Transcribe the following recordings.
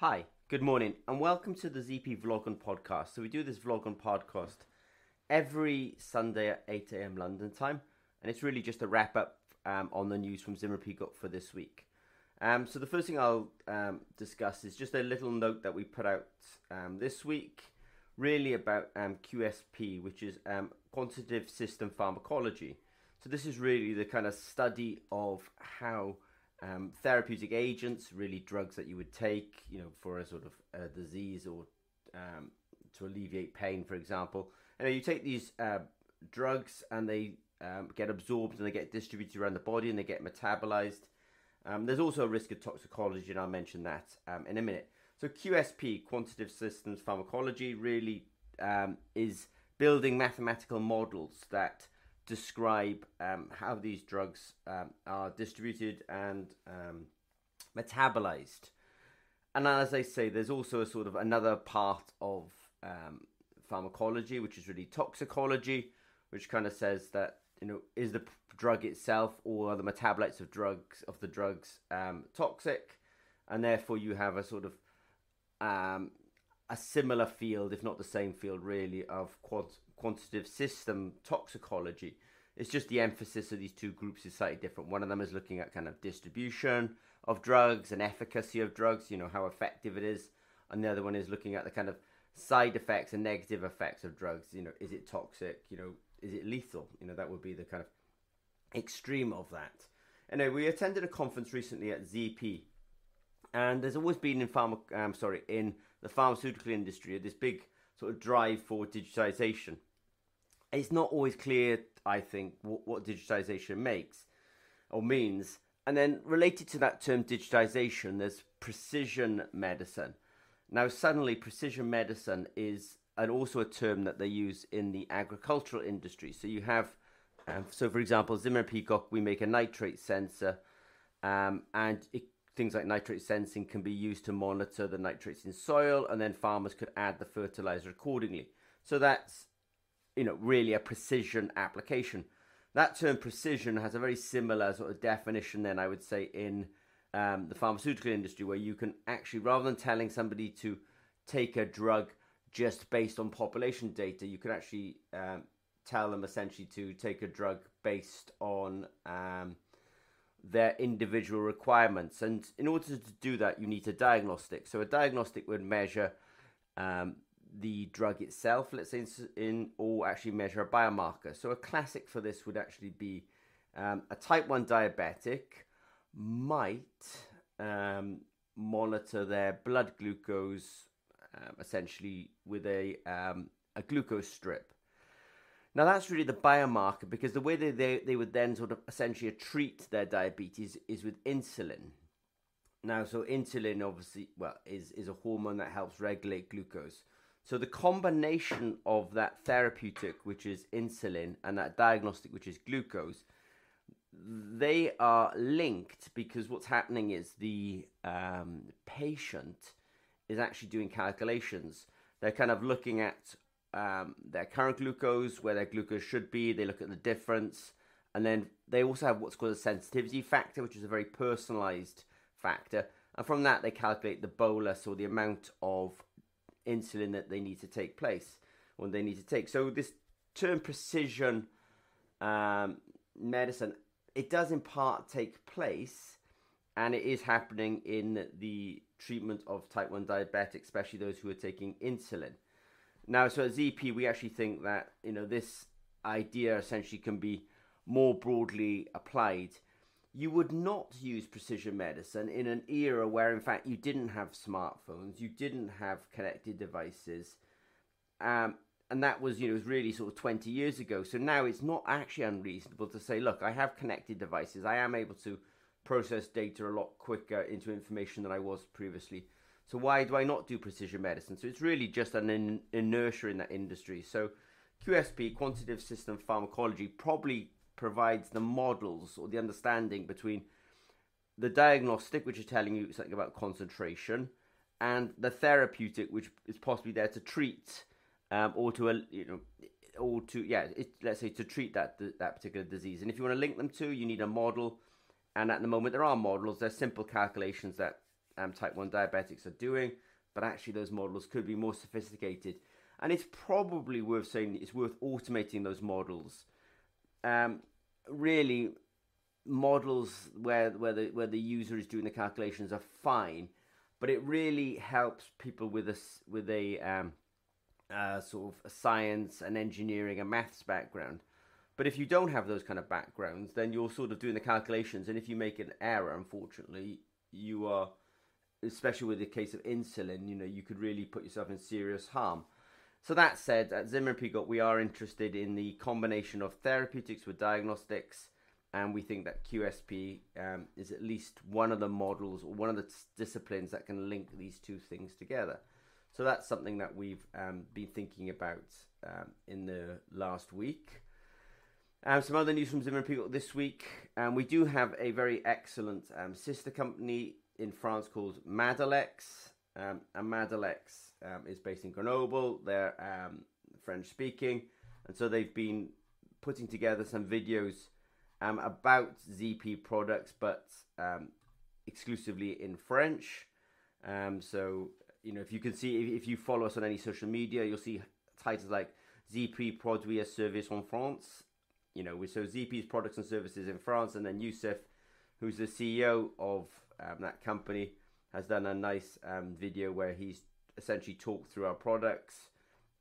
Hi, good morning and welcome to the ZP Vlog and Podcast. So we do this vlog and podcast every Sunday at 8 AM London time, and it's really just a wrap up on the news from Zimmer Peacock for this week. So the first thing I'll discuss is just a little note that we put out this week, really about QSP, which is Quantitative System Pharmacology. So this is really the kind of study of how therapeutic agents, really drugs that you would take, you know, for a sort of disease or to alleviate pain, for example. And you take these drugs and they get absorbed and they get distributed around the body and they get metabolized. There's also a risk of toxicology, and I'll mention that in a minute. So QSP, Quantitative Systems Pharmacology, really is building mathematical models that describe how these drugs are distributed and metabolized. And as I say, there's also a sort of another part of pharmacology, which is really toxicology, which kind of says that, you know, is the drug itself or are the metabolites of the drugs toxic, and therefore you have a sort of a similar field, if not the same field really, of quantitative system toxicology. It's just the emphasis of these two groups is slightly different. One of them is looking at kind of distribution of drugs and efficacy of drugs, you know, how effective it is. And the other one is looking at the kind of side effects and negative effects of drugs. You know, is it toxic? You know, is it lethal? You know, that would be the kind of extreme of that. Anyway, we attended a conference recently at ZP, and there's always been in the pharmaceutical industry this big sort of drive for digitization. It's not always clear, I think, what digitization makes or means. And then related to that term digitization, there's precision medicine. Now, suddenly precision medicine is also a term that they use in the agricultural industry. So you have, so for example, Zimmer Peacock, we make a nitrate sensor, and things like nitrate sensing can be used to monitor the nitrates in soil, and then farmers could add the fertilizer accordingly. So that's, you know, really a precision application. That term precision has a very similar sort of definition then, I would say, in the pharmaceutical industry, where you can actually, rather than telling somebody to take a drug just based on population data, you can actually tell them essentially to take a drug based on their individual requirements. And in order to do that, you need a diagnostic. So a diagnostic would measure the drug itself, let's say, or actually measure a biomarker. So a classic for this would actually be a type 1 diabetic might monitor their blood glucose essentially with a glucose strip. Now that's really the biomarker, because the way they would then sort of essentially treat their diabetes is with insulin. Now, so insulin obviously, well, is a hormone that helps regulate glucose. So the combination of that therapeutic, which is insulin, and that diagnostic, which is glucose, they are linked, because what's happening is the patient is actually doing calculations. They're kind of looking at their current glucose, where their glucose should be. They look at the difference. And then they also have what's called a sensitivity factor, which is a very personalized factor. And from that, they calculate the bolus, or the amount of insulin that they need to take place, or they need to take. So this term precision medicine, it does in part take place, and it is happening in the treatment of type 1 diabetics, especially those who are taking insulin. Now, so at ZP, we actually think that, you know, this idea essentially can be more broadly applied. You would not use precision medicine in an era where, in fact, you didn't have smartphones, you didn't have connected devices, and that was, you know, it was really sort of 20 years ago. So now it's not actually unreasonable to say, look, I have connected devices, I am able to process data a lot quicker into information than I was previously. So why do I not do precision medicine? So it's really just an inertia in that industry. So QSP, Quantitative System Pharmacology, probably provides the models or the understanding between the diagnostic, which is telling you something about concentration, and the therapeutic, which is possibly there to treat let's say to treat that particular disease. And if you want to link them to, you need a model. And at the moment, there are models. They're simple calculations that type 1 diabetics are doing, but actually those models could be more sophisticated. And it's probably worth saying it's worth automating those models. Really, models where the user is doing the calculations are fine, but it really helps people with a sort of a science and engineering and maths background. But if you don't have those kind of backgrounds, then you're sort of doing the calculations, and if you make an error, unfortunately, you are, especially with the case of insulin, you know, you could really put yourself in serious harm. So that said, at Zimmer and Peacock, we are interested in the combination of therapeutics with diagnostics, and we think that QSP is at least one of the models or one of the disciplines that can link these two things together. So that's something that we've been thinking about in the last week. Some other news from Zimmer Peacock this week. We do have a very excellent sister company in France called Medalex. And Medalex is based in Grenoble. They're French-speaking. And so they've been putting together some videos about ZP products, but exclusively in French. So, you know, if you can see, if you follow us on any social media, you'll see titles like ZP Produits et Services en France. You know, so ZP's products and services in France. And then Youssef, who's the CEO of that company, has done a nice video where he's essentially talked through our products,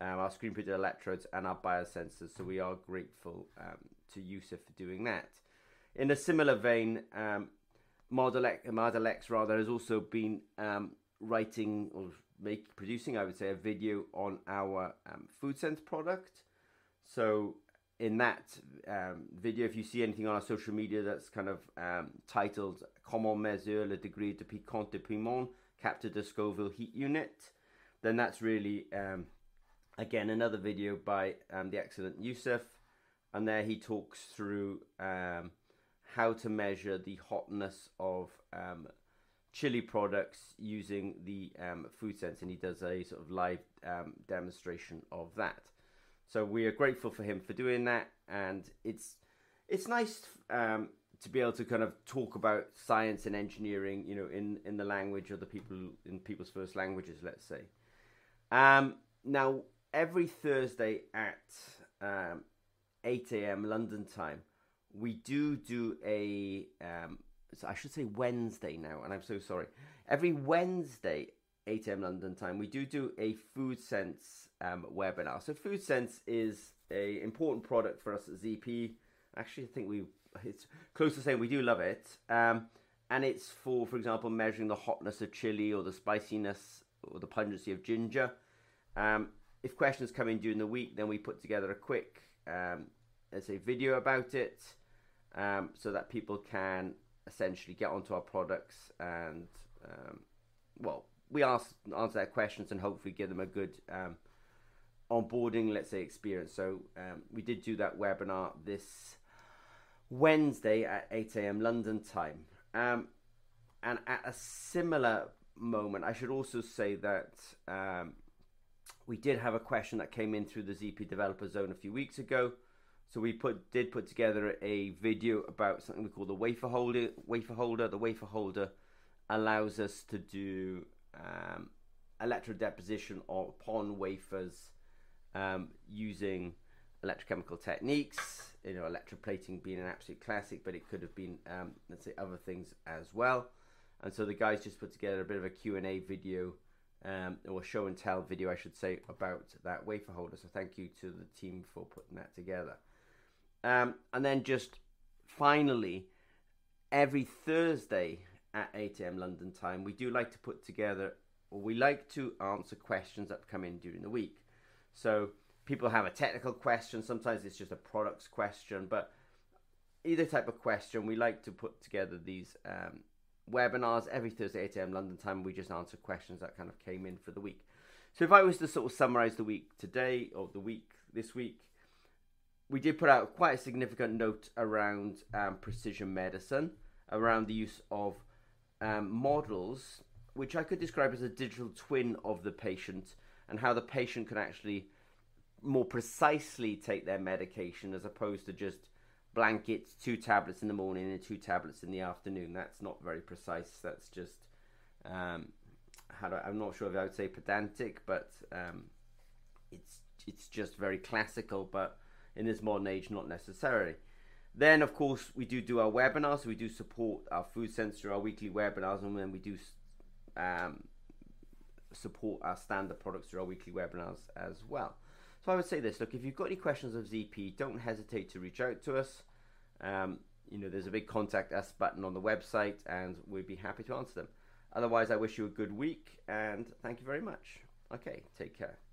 our screen printed electrodes and our biosensors. So we are grateful to Youssef for doing that. In a similar vein, Medalex rather has also been writing or producing, I would say, a video on our FoodSense product. So in that video, if you see anything on our social media that's kind of titled Comment mesure le degré de piquant de piment captured the Scoville Heat Unit, then that's really, again, another video by the excellent Youssef. And there he talks through how to measure the hotness of chili products using the FoodSense, and he does a sort of live demonstration of that. So we are grateful for him for doing that, and it's nice to be able to kind of talk about science and engineering, you know, in the language of the people, in people's first languages, let's say. Now every Thursday at 8 AM London time, we do a so I should say Wednesday now, and I'm so sorry. Every Wednesday, 8 AM London time, we do a FoodSense webinar. So FoodSense is an important product for us at ZP. Actually, I think it's close to saying we do love it. And it's for example, measuring the hotness of chili or the spiciness or the pungency of ginger. If questions come in during the week, then we put together a quick, let's say, video about it so that people can essentially get onto our products and, well, we answer their questions and hopefully give them a good onboarding, let's say, experience. So we did do that webinar this Wednesday at 8 AM London time. And at a similar moment, I should also say that we did have a question that came in through the ZP Developer Zone a few weeks ago. So we did put together a video about something we call the wafer holder. The wafer holder allows us to do electrodeposition upon wafers using electrochemical techniques, you know, electroplating being an absolute classic, but it could have been, let's say, other things as well. And so the guys just put together a bit of a Q&A video, or show and tell video, I should say, about that wafer holder. So thank you to the team for putting that together. And then just finally, every Thursday at 8 AM London time, we do like to put together, or we like to answer questions that come in during the week. So people have a technical question, sometimes it's just a products question, but either type of question, we like to put together these webinars every Thursday at 8 AM London time. We just answer questions that kind of came in for the week. So if I was to sort of summarize the week today, or the week this week, we did put out quite a significant note around precision medicine, around the use of models, which I could describe as a digital twin of the patient, and how the patient can actually more precisely take their medication as opposed to just blankets, 2 tablets in the morning and 2 tablets in the afternoon. That's not very precise. That's just I'm not sure if I would say pedantic, but it's just very classical, but in this modern age, not necessarily. Then, of course, we do our webinars. We do support our FoodSense through our weekly webinars, and then we do support our standard products through our weekly webinars as well. So I would say this: look, if you've got any questions of ZP, don't hesitate to reach out to us. You know, there's a big contact us button on the website, and we'd be happy to answer them. Otherwise, I wish you a good week, and thank you very much. Okay, take care.